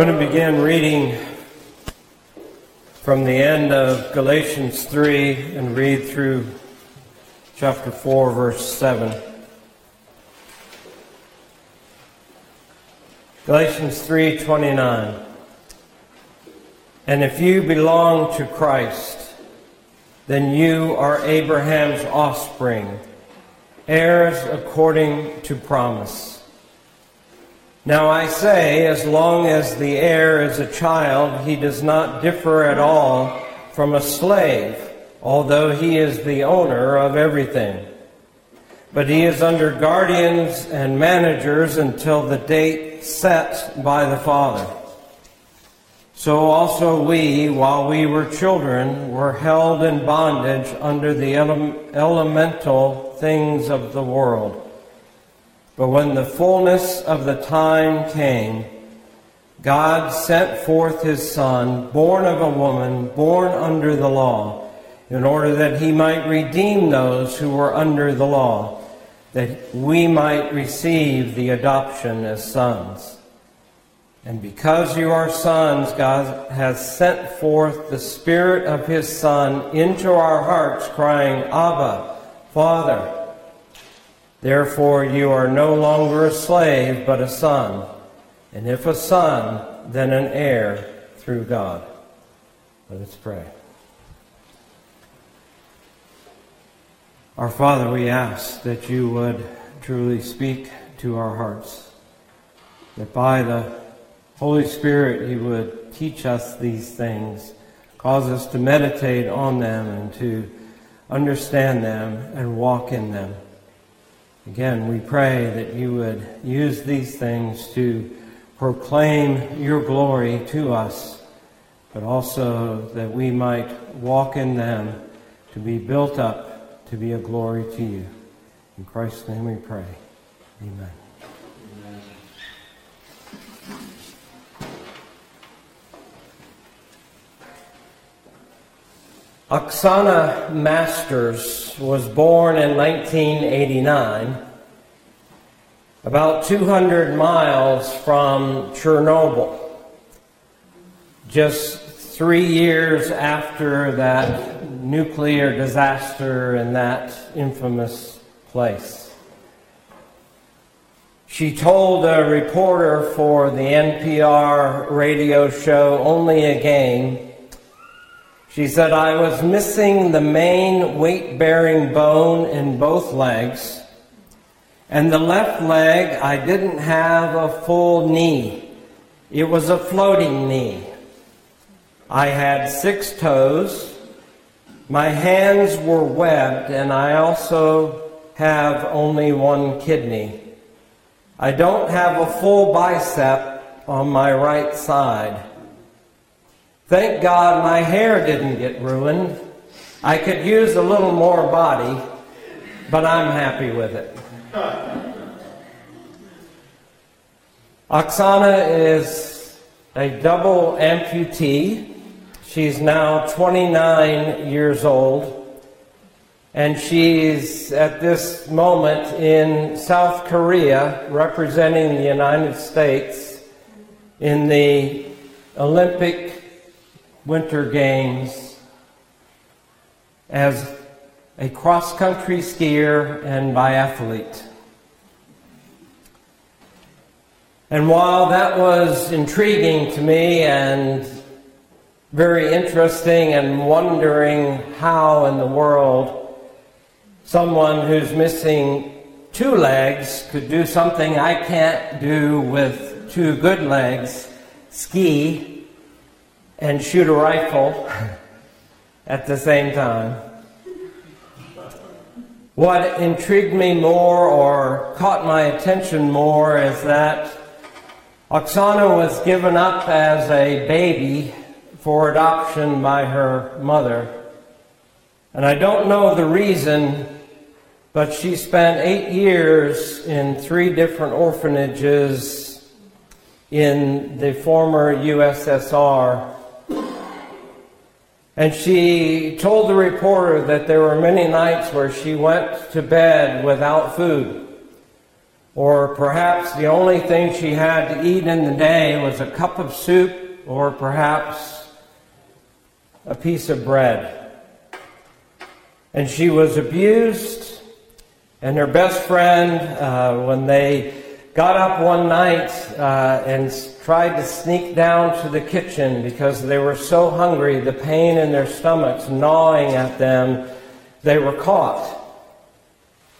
I'm going to begin reading from the end of Galatians 3 and read through chapter 4, verse 7. Galatians 3:29. And if you belong to Christ, then you are Abraham's offspring, heirs according to promise. Now I say, as long as the heir is a child, he does not differ at all from a slave, although he is the owner of everything. But he is under guardians and managers until the date set by the Father. So also we, while we were children, were held in bondage under the elemental things of the world. But when the fullness of the time came, God sent forth His Son, born of a woman, born under the law, in order that He might redeem those who were under the law, that we might receive the adoption as sons. And because you are sons, God has sent forth the Spirit of His Son into our hearts, crying, Abba, Father. Therefore, you are no longer a slave, but a son. And if a son, then an heir through God. Let us pray. Our Father, we ask that you would truly speak to our hearts, that by the Holy Spirit you would teach us these things, cause us to meditate on them and to understand them and walk in them. Again, we pray that you would use these things to proclaim your glory to us, but also that we might walk in them to be built up, to be a glory to you. In Christ's name we pray. Amen. Amen. Oksana Masters was born in 1989, about 200 miles from Chernobyl, just 3 years after that nuclear disaster in that infamous place. She told a reporter for the NPR radio show Only a Game, she said, I was missing the main weight-bearing bone in both legs, and the left leg, I didn't have a full knee. It was a floating knee. I had 6 toes. My hands were webbed, and I also have only 1 kidney. I don't have a full bicep on my right side. Thank God my hair didn't get ruined. I could use a little more body, but I'm happy with it. Oksana is a double amputee. She's now 29 years old, and she's at this moment in South Korea representing the United States in the Olympic Winter Games as a cross-country skier and biathlete. And while that was intriguing to me and very interesting and wondering how in the world someone who's missing 2 legs could do something I can't do with 2 good legs, ski, and shoot a rifle at the same time. What intrigued me more or caught my attention more is that Oksana was given up as a baby for adoption by her mother. And I don't know the reason, but she spent 8 years in 3 different orphanages in the former USSR. And she told the reporter that there were many nights where she went to bed without food, Or perhaps the only thing she had to eat in the day was a cup of soup or perhaps a piece of bread. And she was abused, and her best friend, when they got up one night and tried to sneak down to the kitchen because they were so hungry, the pain in their stomachs gnawing at them, they were caught.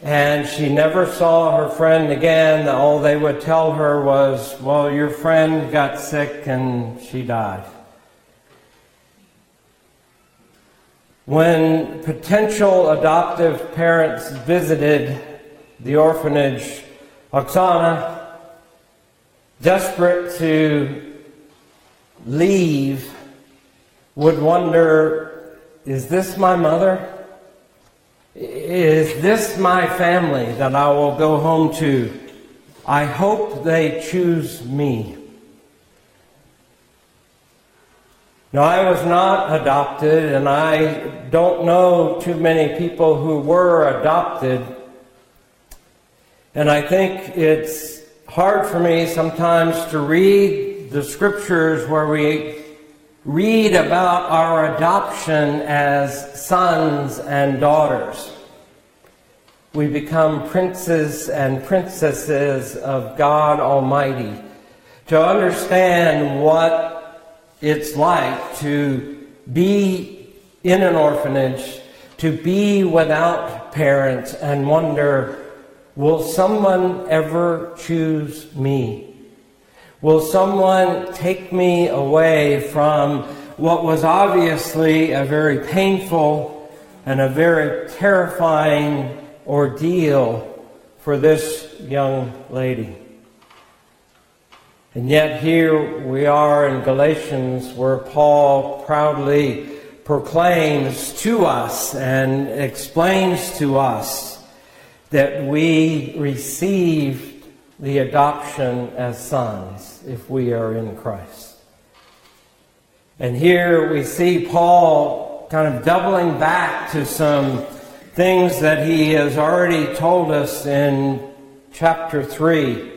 And she never saw her friend again. All they would tell her was, well, your friend got sick and she died. When potential adoptive parents visited the orphanage, Oksana, desperate to leave, would wonder, is this my mother? Is this my family that I will go home to? I hope they choose me. Now, I was not adopted, and I don't know too many people who were adopted. And I think it's hard for me sometimes to read the scriptures where we read about our adoption as sons and daughters. We become princes and princesses of God Almighty. To understand what it's like to be in an orphanage, to be without parents, and wonder, will someone ever choose me? Will someone take me away from what was obviously a very painful and a very terrifying ordeal for this young lady? And yet here we are in Galatians, where Paul proudly proclaims to us and explains to us that we receive the adoption as sons if we are in Christ. And here we see Paul kind of doubling back to some things that he has already told us in chapter 3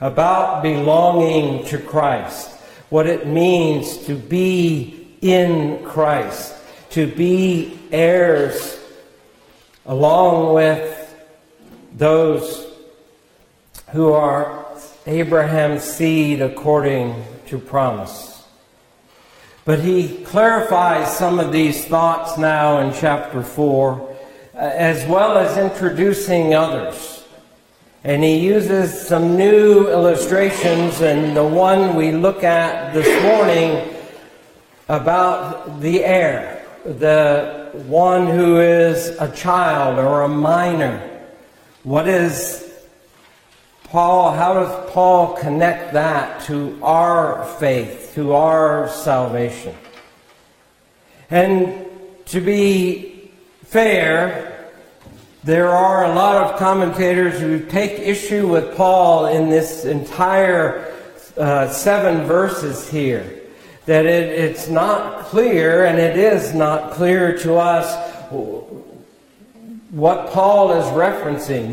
about belonging to Christ, what it means to be in Christ, to be heirs along with those who are Abraham's seed according to promise. But he clarifies some of these thoughts now in chapter 4, as well as introducing others. And he uses some new illustrations, and the one we look at this morning about the heir, the one who is a child or a minor. How does Paul connect that to our faith, to our salvation? And to be fair, there are a lot of commentators who take issue with Paul in this entire 7 verses here. That it's not clear, and it is not clear to us what Paul is referencing.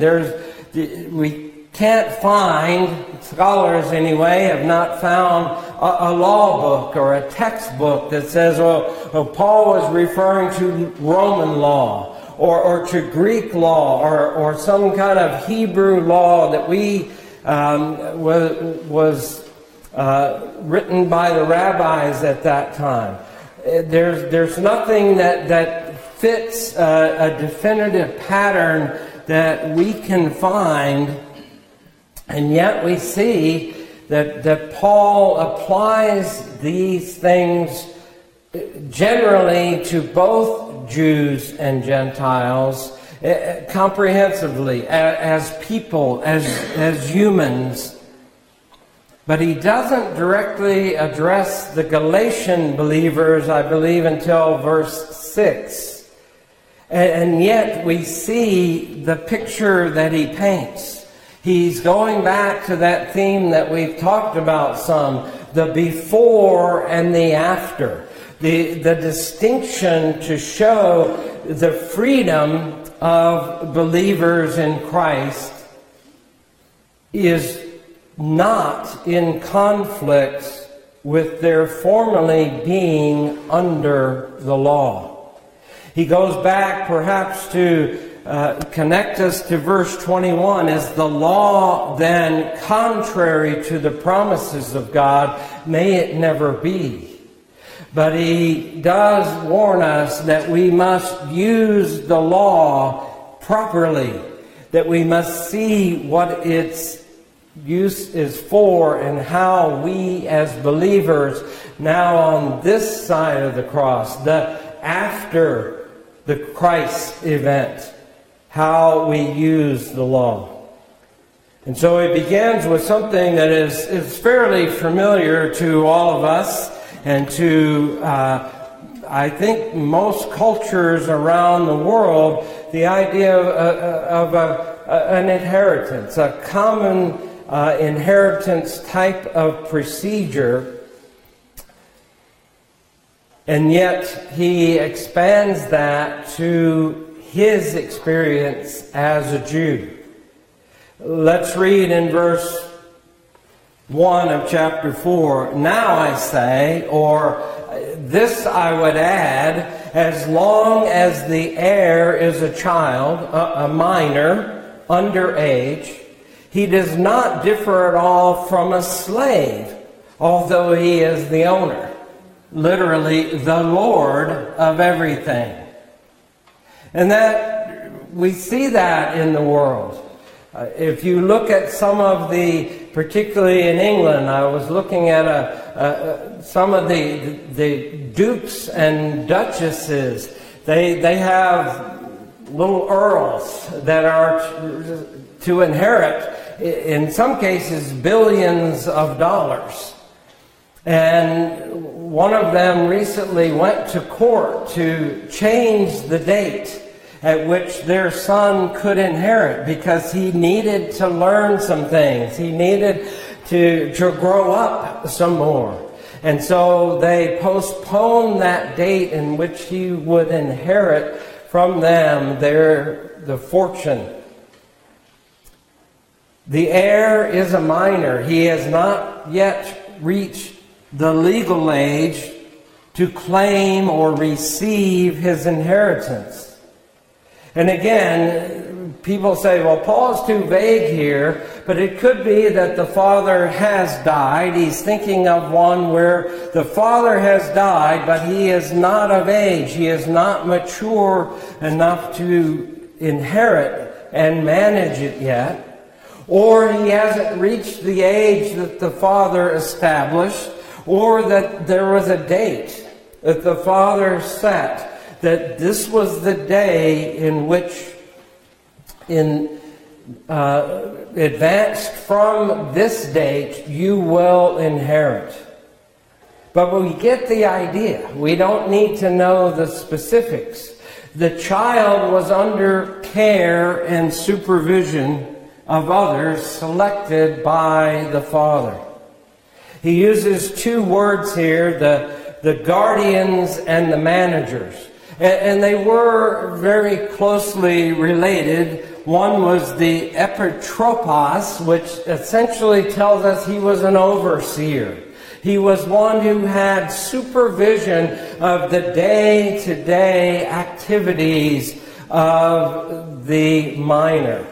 We can't find, scholars anyway, have not found a law book or a textbook that says, well, Paul was referring to Roman law or to Greek law or some kind of Hebrew law that was written by the rabbis at that time. There's nothing that fits a definitive pattern that we can find. And yet we see that Paul applies these things generally to both Jews and Gentiles comprehensively, as people, as humans. But he doesn't directly address the Galatian believers, I believe, until verse 6. And yet we see the picture that he paints. He's going back to that theme that we've talked about some, the before and the after, the distinction to show the freedom of believers in Christ is not in conflict with their formerly being under the law. He goes back perhaps to connect us to verse 21. Is the law then contrary to the promises of God? May it never be. But he does warn us that we must use the law properly, that we must see what its use is for and how we as believers now on this side of the cross, the after the Christ event, how we use the law. And so it begins with something that is fairly familiar to all of us and to, I think, most cultures around the world, the idea of an inheritance, a common inheritance type of procedure. And yet he expands that to his experience as a Jew. Let's read in verse 1 of chapter 4. Now I say, or this I would add, as long as the heir is a child, a minor, underage, he does not differ at all from a slave, although he is the owner, literally the Lord of everything. And that we see that in the world. If you look at some of the, particularly in England, I was looking at some of the dukes and duchesses. They have little earls that are to inherit, in some cases, billions of dollars. And one of them recently went to court to change the date at which their son could inherit, because he needed to learn some things. He needed to grow up some more. And so they postponed that date in which he would inherit from them the fortune. The heir is a minor. He has not yet reached the legal age to claim or receive his inheritance. And again, people say, well, Paul's too vague here, but it could be that the father has died. He's thinking of one where the father has died, but he is not of age. He is not mature enough to inherit and manage it yet. Or he hasn't reached the age that the father established, or that there was a date that the father set, that this was the day in which, advanced from this date, you will inherit. But we get the idea. We don't need to know the specifics. The child was under care and supervision of others selected by the father. He uses two words here, the guardians and the managers. And they were very closely related. One was the epitropos, which essentially tells us he was an overseer. He was one who had supervision of the day-to-day activities of the minor.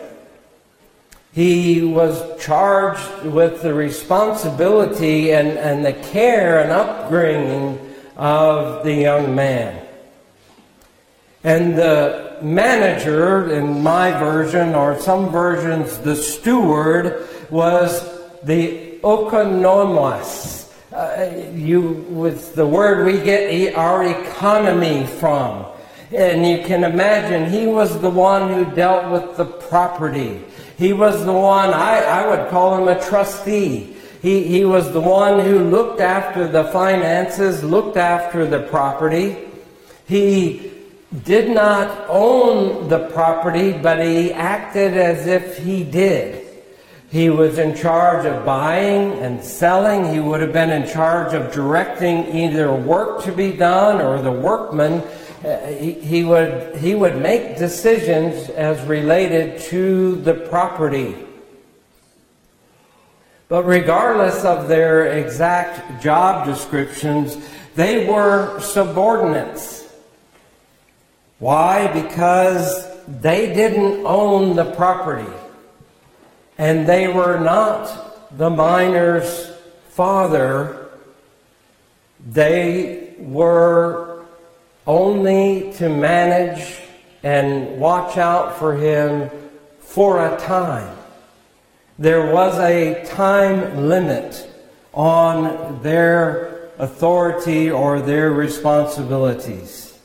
He was charged with the responsibility and the care and upbringing of the young man. And the manager, in my version, or some versions, the steward, was the okonomos. It's the word we get our economy from. And you can imagine he was the one who dealt with the property. He was the one, I would call him a trustee. He was the one who looked after the finances, looked after the property. He did not own the property, but he acted as if he did. He was in charge of buying and selling. He would have been in charge of directing either work to be done or the workmen. He would make decisions as related to the property. But regardless of their exact job descriptions, they were subordinates. Why? Because they didn't own the property. And they were not the miner's father. They were only to manage and watch out for him for a time. There was a time limit on their authority or their responsibilities.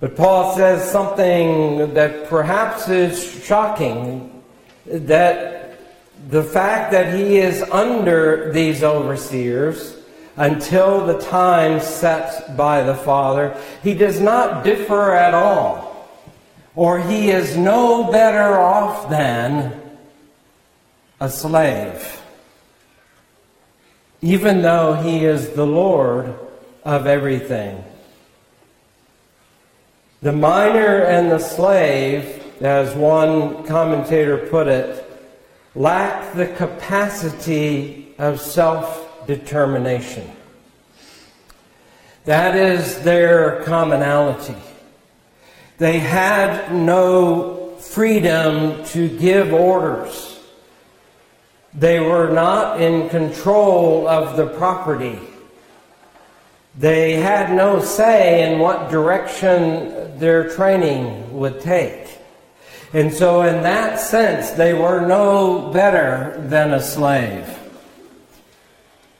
But Paul says something that perhaps is shocking, that the fact that he is under these overseers until the time set by the Father, he does not differ at all. Or he is no better off than a slave, even though he is the Lord of everything. The miner and the slave, as one commentator put it, lack the capacity of self-determination. That is their commonality. They had no freedom to give orders. They were not in control of the property. They had no say in what direction their training would take. And so in that sense, they were no better than a slave,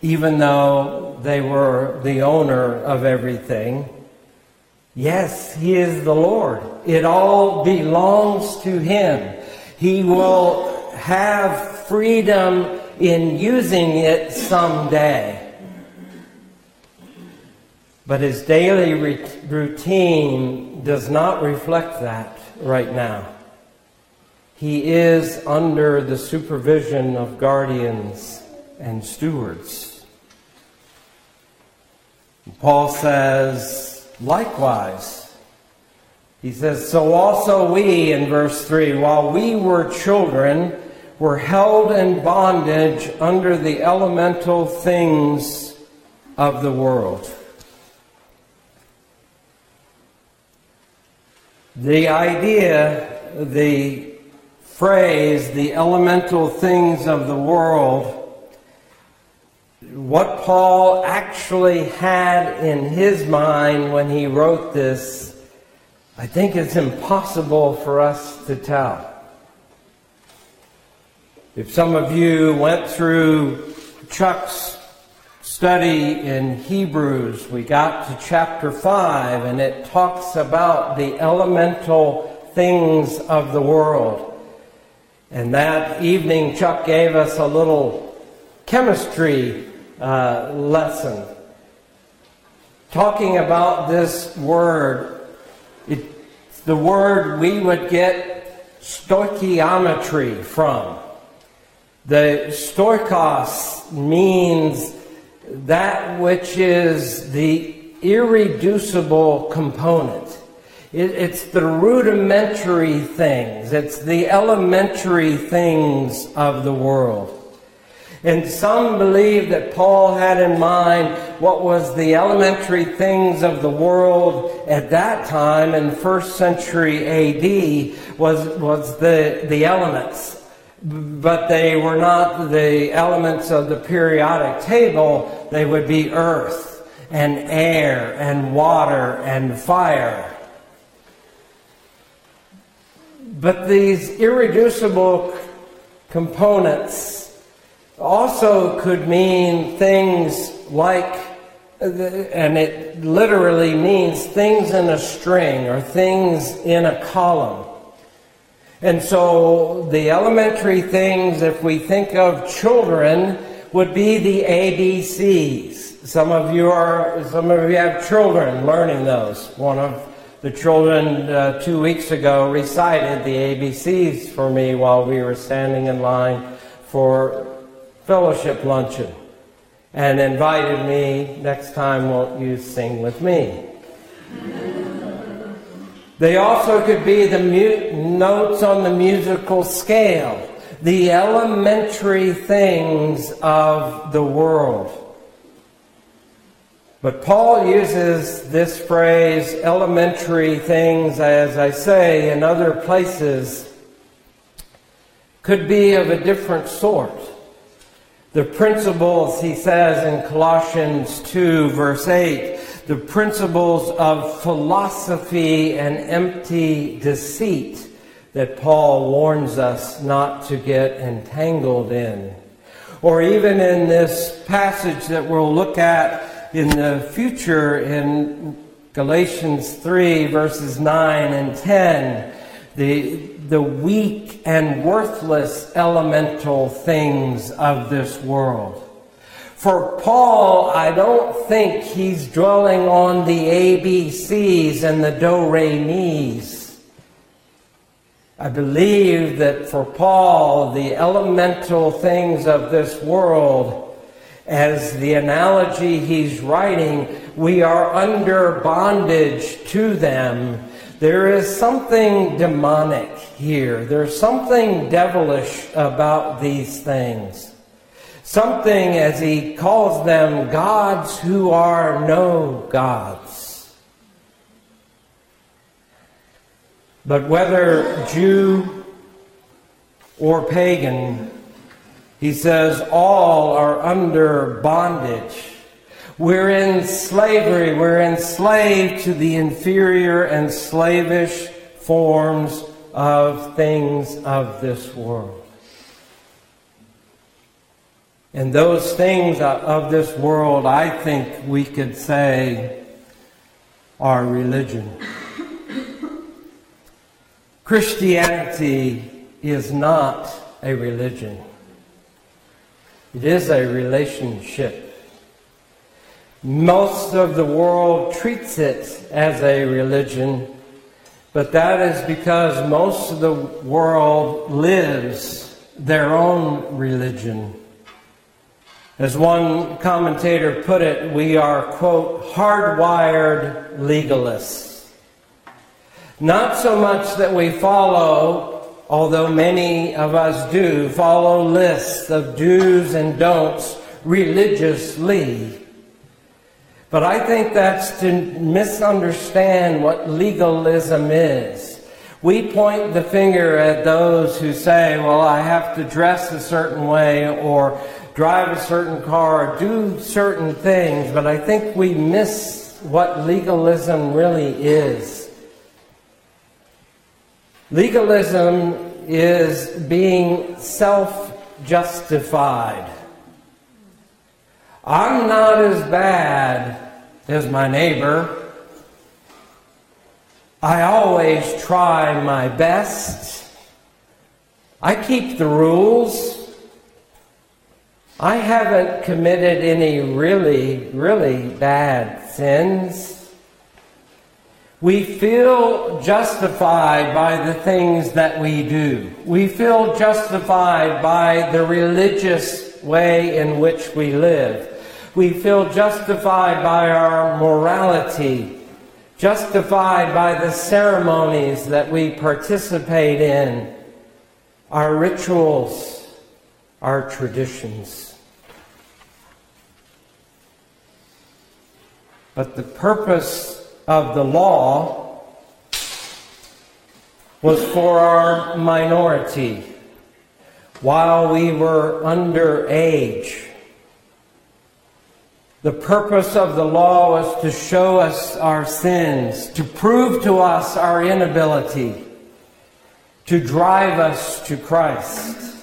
even though they were the owner of everything. Yes, he is the Lord. It all belongs to him. He will have freedom in using it someday. But his daily routine does not reflect that right now. He is under the supervision of guardians and stewards. Paul says, likewise, he says, so also we, in verse 3, while we were children, were held in bondage under the elemental things of the world. The idea, the phrase, the elemental things of the world, what Paul actually had in his mind when he wrote this, I think it's impossible for us to tell. If some of you went through Chuck's study in Hebrews, we got to chapter 5, and it talks about the elemental things of the world. And that evening, Chuck gave us a little chemistry lesson, talking about this word. It's the word we would get stoichiometry from. The stoikos means that which is the irreducible component. It's the rudimentary things. It's the elementary things of the world. And some believe that Paul had in mind what was the elementary things of the world at that time in the first century A.D. was the elements. But they were not the elements of the periodic table. They would be earth and air and water and fire. But these irreducible components also could mean things like, and it literally means things in a string or things in a column. And so the elementary things, if we think of children, would be the ABCs. Some of you have children learning those. One of the children 2 weeks ago recited the ABCs for me while we were standing in line for fellowship luncheon, and invited me, next time won't you sing with me? They also could be the notes on the musical scale. the elementary things of the world. But Paul uses this phrase, elementary things, as I say, in other places, could be of a different sort. The principles, he says in Colossians 2, verse 8, the principles of philosophy and empty deceit that Paul warns us not to get entangled in. Or even in this passage that we'll look at in the future, in Galatians 3, verses 9 and 10, the weak and worthless elemental things of this world. For Paul, I don't think he's dwelling on the ABCs and the do-re-mis. I believe that for Paul, the elemental things of this world, as the analogy he's writing, we are under bondage to them. There is something demonic here. There's something devilish about these things. Something, as he calls them, gods who are no gods. But whether Jew or pagan, he says, all are under bondage. We're in slavery. We're enslaved to the inferior and slavish forms of things of this world. And those things of this world, I think we could say, are religion. Christianity is not a religion. It is a relationship. Most of the world treats it as a religion, but that is because most of the world lives their own religion. As one commentator put it, we are, quote, hardwired legalists. Not so much that we follow, although many of us do, follow lists of do's and don'ts religiously. But I think that's to misunderstand what legalism is. We point the finger at those who say, well, I have to dress a certain way or drive a certain car or do certain things, but I think we miss what legalism really is. Legalism is being self-justified. I'm not as bad as my neighbor. I always try my best. I keep the rules. I haven't committed any really, really bad sins. We feel justified by the things that we do. We feel justified by the religious way in which we live. We feel justified by our morality, justified by the ceremonies that we participate in, our rituals, our traditions. But the purpose of the law was for our minority while we were underage. The purpose of the law was to show us our sins, to prove to us our inability, to drive us to Christ.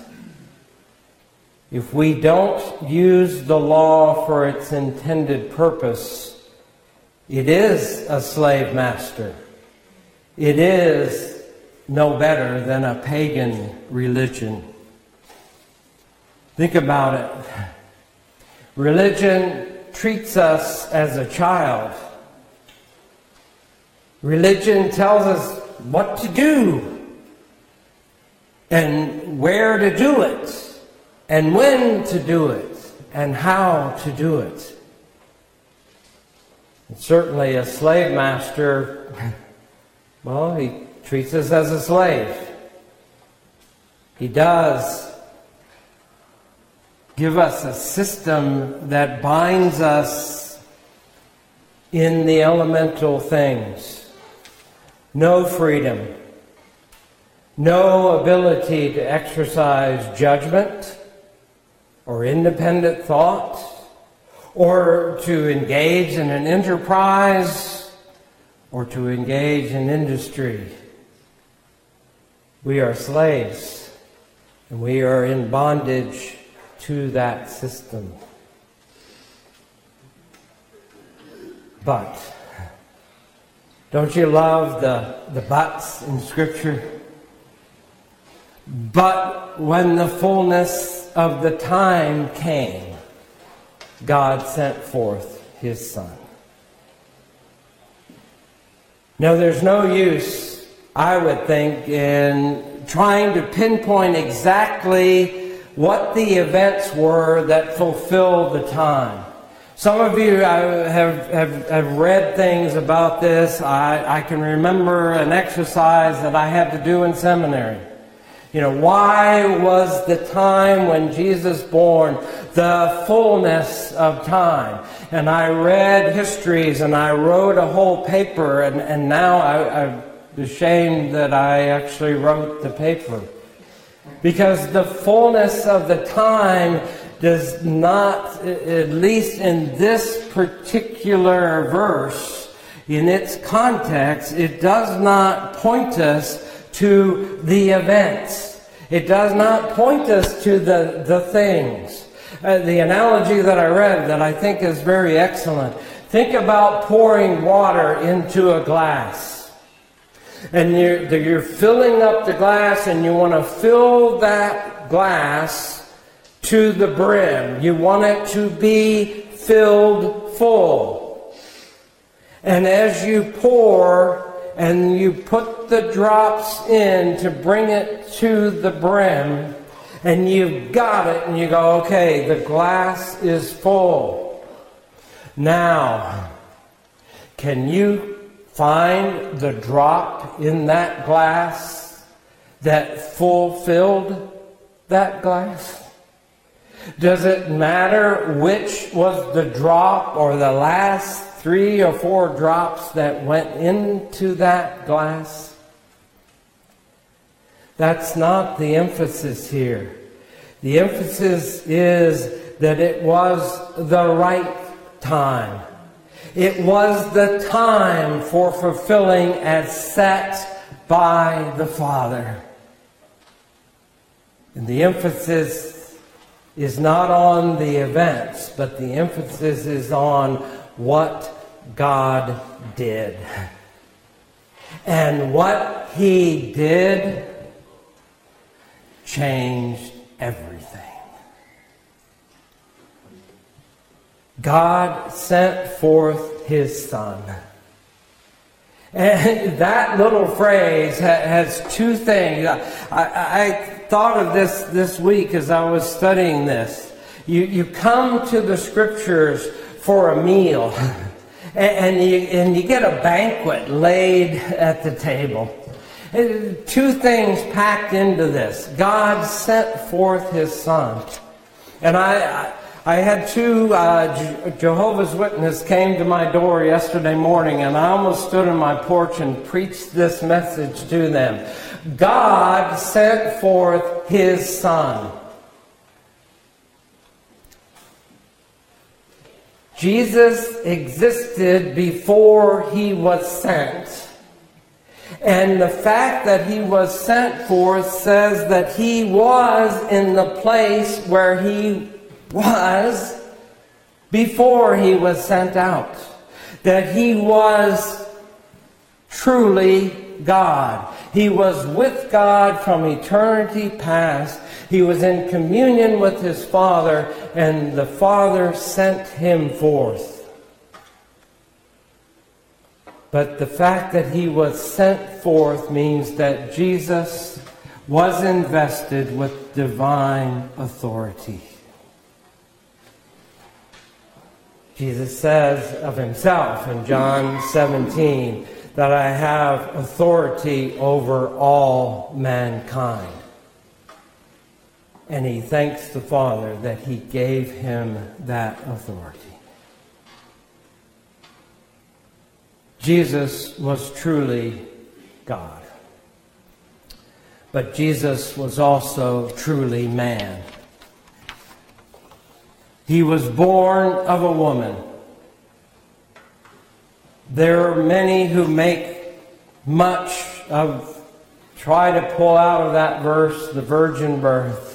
If we don't use the law for its intended purpose, it is a slave master. It is no better than a pagan religion. Think about it. Religion treats us as a child. Religion tells us what to do and where to do it and when to do it and how to do it. Certainly a slave master, well, he treats us as a slave. He does give us a system that binds us in the elemental things. No freedom. No ability to exercise judgment or independent thought or to engage in an enterprise or to engage in industry. We are slaves and we are in bondage to that system. But, don't you love the buts in Scripture? But when the fullness of the time came, God sent forth His Son. Now there's no use, I would think, in trying to pinpoint exactly what the events were that fulfilled the time. Some of you have read things about this. I can remember an exercise that I had to do in seminary. You know, why was the time when Jesus born the fullness of time? And I read histories and I wrote a whole paper, and now I'm ashamed that I actually wrote the paper. Because the fullness of the time does not, at least in this particular verse, in its context, it does not point us to the events. It does not point us to the things. The analogy that I read that I think is very excellent. Think about pouring water into a glass. And you're filling up the glass and you want to fill that glass to the brim. You want it to be filled full. And as you pour and you put the drops in to bring it to the brim, and you've got it, and you go, okay, the glass is full. Now, can you find the drop in that glass that fulfilled that glass? Does it matter which was the drop or the last 3 or 4 drops that went into that glass? That's not the emphasis here. The emphasis is that it was the right time. It was the time for fulfilling as set by the Father. And the emphasis is not on the events, but the emphasis is on what God did. And what He did changed everything. God sent forth His Son. And that little phrase has two things. I thought of this week as I was studying this. You come to the Scriptures for a meal, and you get a banquet laid at the table. Two things packed into this. God sent forth His Son. And I had two Jehovah's Witnesses came to my door yesterday morning, and I almost stood on my porch and preached this message to them. God sent forth His Son. Jesus existed before He was sent. And the fact that He was sent forth says that He was in the place where He was before He was sent out. That He was truly God. He was with God from eternity past. He was in communion with His Father, and the Father sent Him forth. But the fact that He was sent forth means that Jesus was invested with divine authority. Jesus says of Himself in John 17 that I have authority over all mankind. and he thanks the Father that he gave him that authority. Jesus was truly God, but Jesus was also truly man. He was born of a woman. There are many who make much of, try to pull out of that verse, the virgin birth.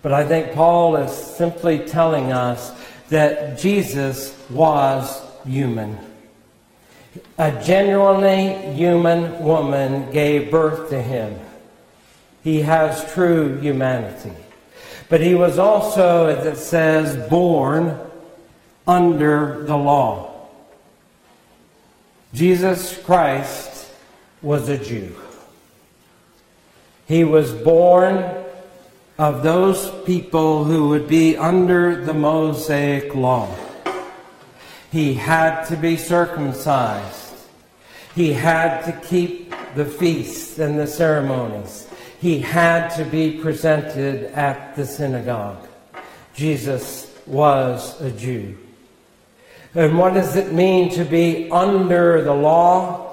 But I think Paul is simply telling us that Jesus was human. A genuinely human woman gave birth to him. He has true humanity. But he was also, as it says, born under the law. Jesus Christ was a Jew. He was born of those people who would be under the Mosaic law. He had to be circumcised. He had to keep the feasts and the ceremonies. He had to be presented at the synagogue. Jesus was a Jew. And what does it mean to be under the law?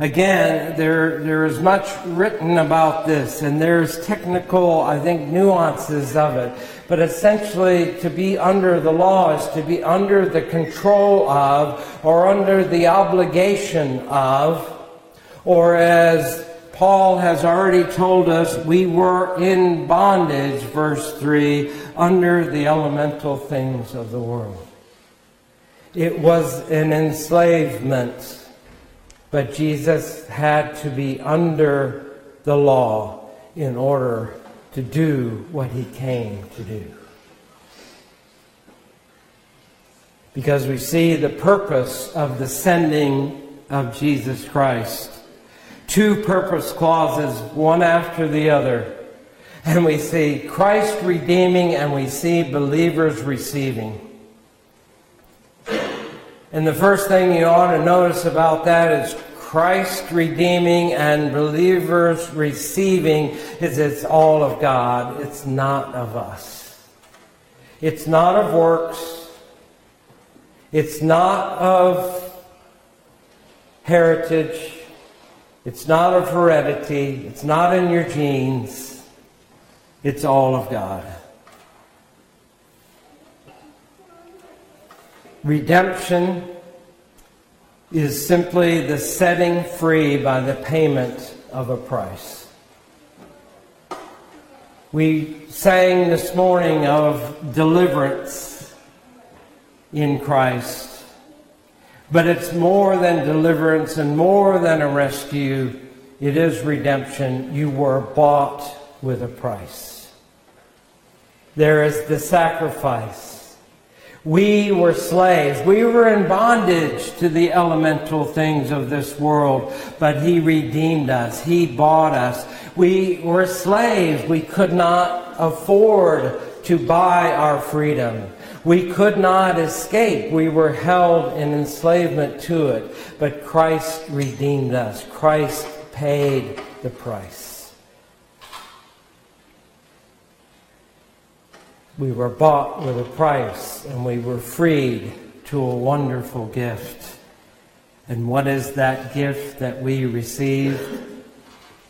Again, there is much written about this, and there's technical, I think, nuances of it. But essentially, to be under the law is to be under the control of, or under the obligation of, or as Paul has already told us, we were in bondage, verse 3, under the elemental things of the world. It was an enslavement, but Jesus had to be under the law in order to do what he came to do. Because we see the purpose of the sending of Jesus Christ. Two purpose clauses, one after the other. And we see Christ redeeming, and we see believers receiving. And the first thing you ought to notice about that is Christ redeeming and believers receiving is it's all of God. It's not of us. It's not of works. It's not of heritage. It's not of heredity. It's not in your genes. It's all of God. Redemption is simply the setting free by the payment of a price. We sang this morning of deliverance in Christ. But it's more than deliverance and more than a rescue. It is redemption. You were bought with a price. There is the sacrifice. We were slaves. We were in bondage to the elemental things of this world. But he redeemed us. He bought us. We were slaves. We could not afford to buy our freedom. We could not escape. We were held in enslavement to it. But Christ redeemed us. Christ paid the price. We were bought with a price, and we were freed to a wonderful gift. And what is that gift that we received?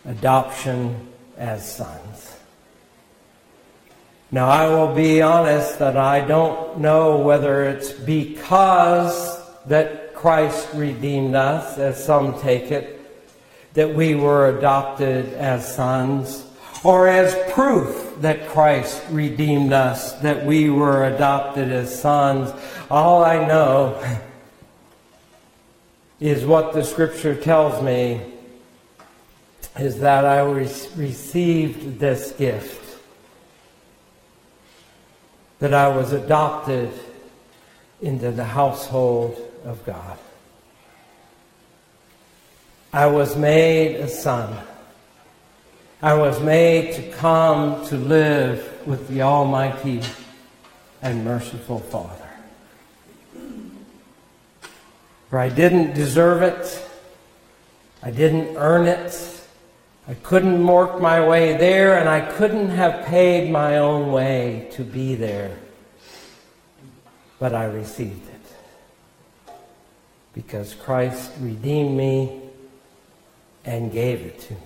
Adoption as sons. Now, I will be honest that I don't know whether it's because that Christ redeemed us, as some take it, that we were adopted as sons, or as proof that Christ redeemed us, that we were adopted as sons. All I know is what the Scripture tells me is that I received this gift. That I was adopted into the household of God. I was made a son. I was made to come to live with the Almighty and merciful Father. For I didn't deserve it. I didn't earn it. I couldn't work my way there, and I couldn't have paid my own way to be there. But I received it, because Christ redeemed me and gave it to me.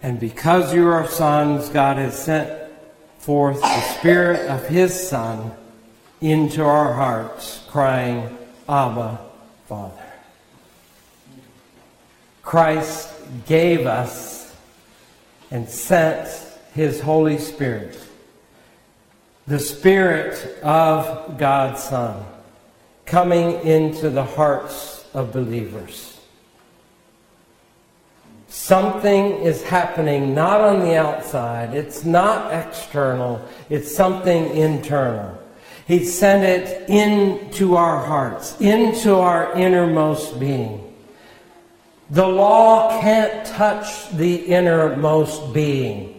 And because you are sons, God has sent forth the Spirit of His Son into our hearts, crying, Abba, Father. Christ gave us and sent His Holy Spirit, the Spirit of God's Son, coming into the hearts of believers. Something is happening, not on the outside. It's not external. It's something internal. He sent it into our hearts, into our innermost being. The law can't touch the innermost being.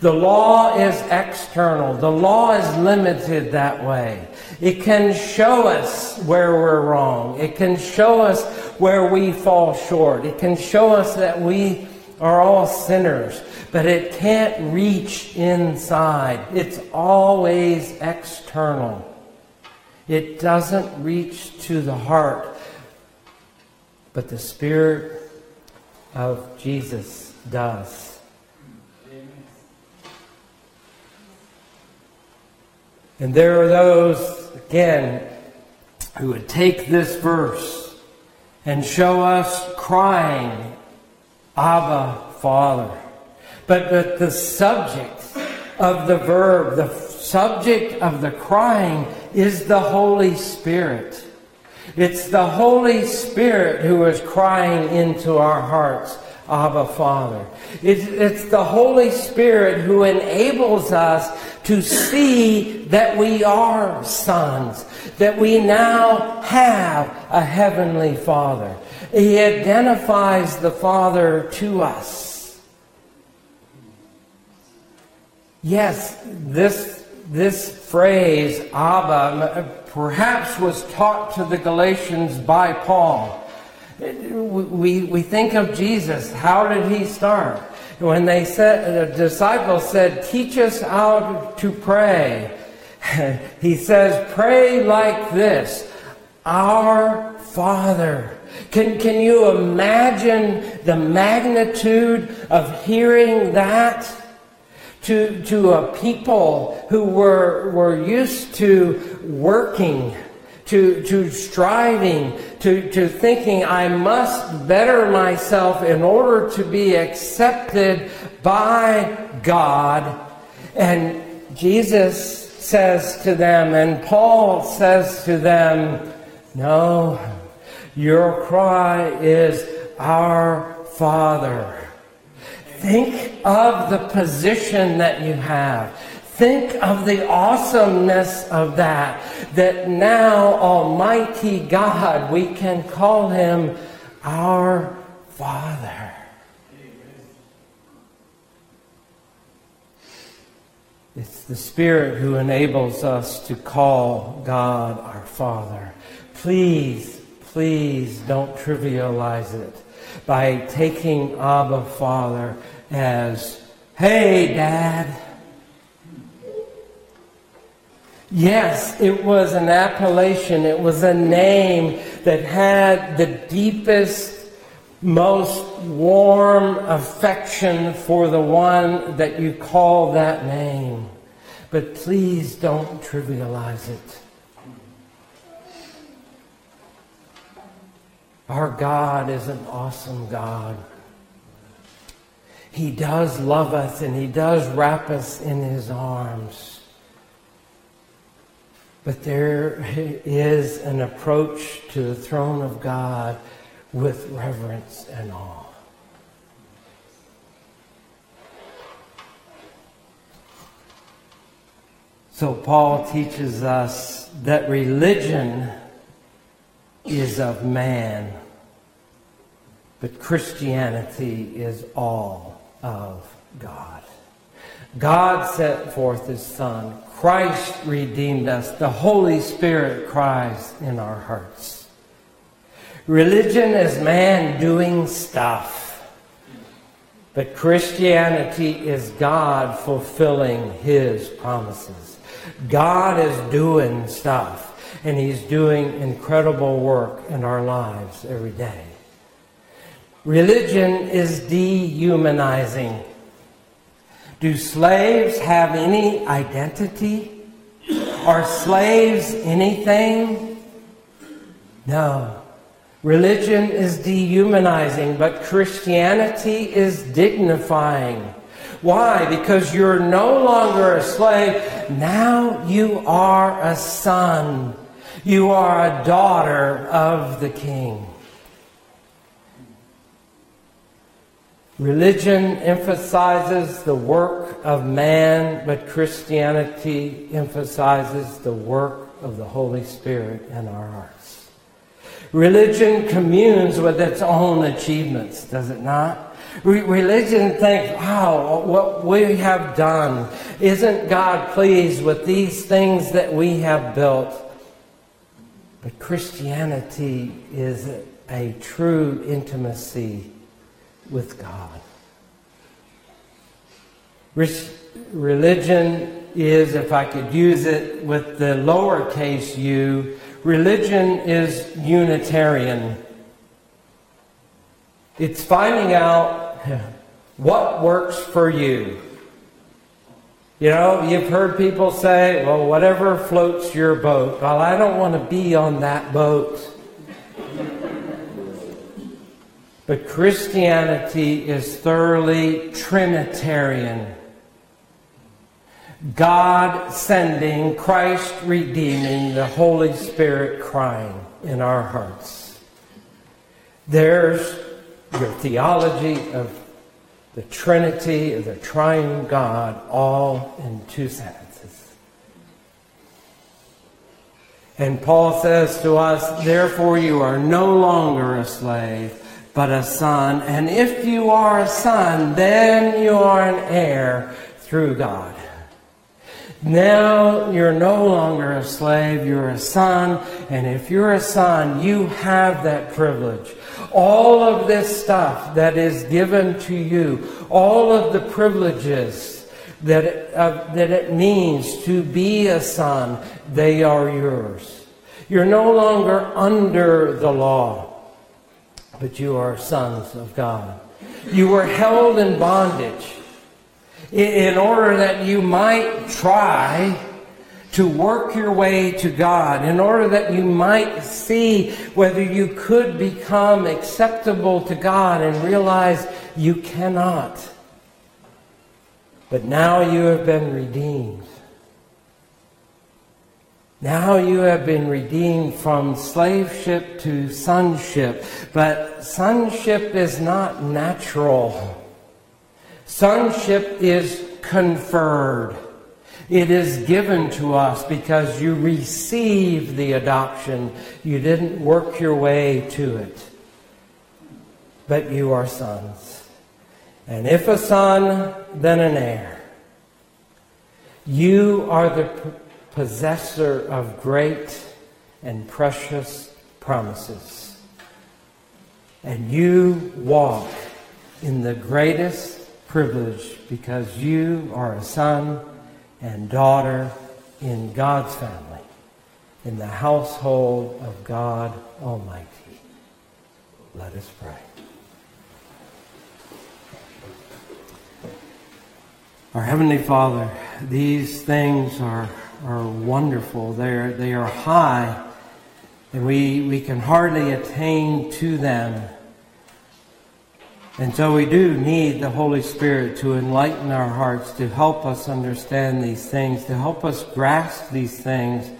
The law is external. The law is limited that way. It can show us where we're wrong. It can show us where we fall short. It can show us that we are all sinners, but it can't reach inside. It's always external. It doesn't reach to the heart, but the Spirit of Jesus does. And there are those, again, who would take this verse and show us crying, Abba, Father. But the subject of the verb, the subject of the crying is the Holy Spirit. It's the Holy Spirit who is crying into our hearts, Abba, Father. It's the Holy Spirit who enables us to see that we are sons, that we now have a heavenly Father. He identifies the Father to us. Yes, this phrase, Abba, perhaps was taught to the Galatians by Paul. We think of Jesus. How did he start? When they said, the disciples said, teach us how to pray. He says, pray like this, Our Father. Can you imagine the magnitude of hearing that? To a people who were used to working, to striving, to thinking I must better myself in order to be accepted by God. And Jesus says to them, and Paul says to them, no, your cry is Our Father. Think of the position that you have. Think of the awesomeness of that now Almighty God, we can call Him Our Father. Amen. It's the Spirit who enables us to call God our Father. Please, please don't trivialize it by taking Abba Father as, hey, Dad. Yes, it was an appellation. It was a name that had the deepest, most warm affection for the one that you call that name. But please don't trivialize it. Our God is an awesome God. He does love us, and He does wrap us in His arms. But there is an approach to the throne of God with reverence and awe. So Paul teaches us that religion is of man, but Christianity is all of God. God sent forth His Son. Christ redeemed us. The Holy Spirit cries in our hearts. Religion is man doing stuff, but Christianity is God fulfilling His promises. God is doing stuff, and He's doing incredible work in our lives every day. Religion is dehumanizing. Do slaves have any identity? Are slaves anything? No. Religion is dehumanizing, but Christianity is dignifying. Why? Because you're no longer a slave. Now you are a son. You are a daughter of the King. Religion emphasizes the work of man, but Christianity emphasizes the work of the Holy Spirit in our hearts. Religion communes with its own achievements, does it not? Religion thinks, wow, what we have done. Isn't God pleased with these things that we have built? But Christianity is a true intimacy with God. Religion is, if I could use it with the lowercase u, religion is Unitarian. It's finding out what works for you. You know, you've heard people say, well, whatever floats your boat. Well, I don't want to be on that boat. But Christianity is thoroughly Trinitarian. God sending, Christ redeeming, the Holy Spirit crying in our hearts. There's your theology of the Trinity, of the Triune God, all in two sentences. And Paul says to us, therefore you are no longer a slave, but a son. And if you are a son, then you are an heir through God. Now you're no longer a slave, you're a son. And if you're a son, you have that privilege. All of this stuff that is given to you, all of the privileges that it means to be a son, they are yours. You're no longer under the law, but you are sons of God. You were held in bondage in order that you might try to work your way to God, in order that you might see whether you could become acceptable to God and realize you cannot. But now you have been redeemed. Now you have been redeemed from slaveship to sonship. But sonship is not natural. Sonship is conferred. It is given to us because you receive the adoption. You didn't work your way to it. But you are sons. And if a son, then an heir. You are the possessor of great and precious promises. And you walk in the greatest privilege because you are a son and daughter in God's family, in the household of God Almighty. Let us pray. Our Heavenly Father, these things are wonderful. They are high, and we can hardly attain to them. And so we do need the Holy Spirit to enlighten our hearts, to help us understand these things, to help us grasp these things.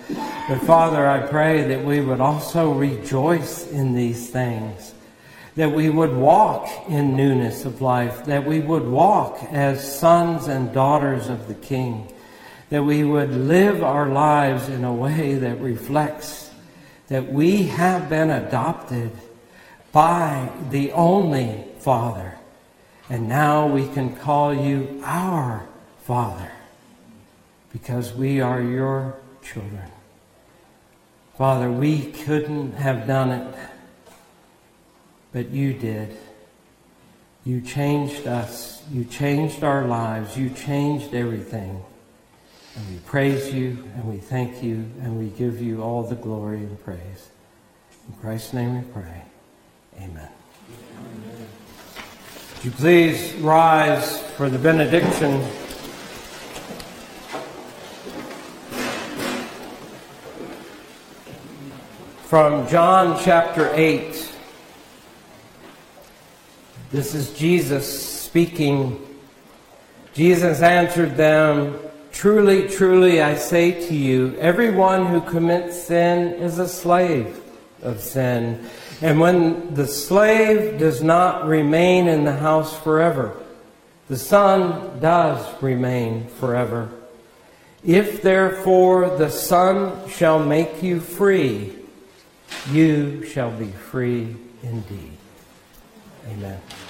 But Father, I pray that we would also rejoice in these things, that we would walk in newness of life, that we would walk as sons and daughters of the King, that we would live our lives in a way that reflects that we have been adopted by the only Father. And now we can call you our Father because we are your children. Father, we couldn't have done it. but you did. You changed us. You changed our lives. You changed everything. And we praise you, and we thank you, and we give you all the glory and praise. In Christ's name we pray. Amen. Amen. Would you please rise for the benediction? From John chapter 8. This is Jesus speaking. Jesus answered them, "Truly, truly, I say to you, everyone who commits sin is a slave of sin. And when the slave does not remain in the house forever, the son does remain forever. If therefore the son shall make you free, you shall be free indeed." Amen.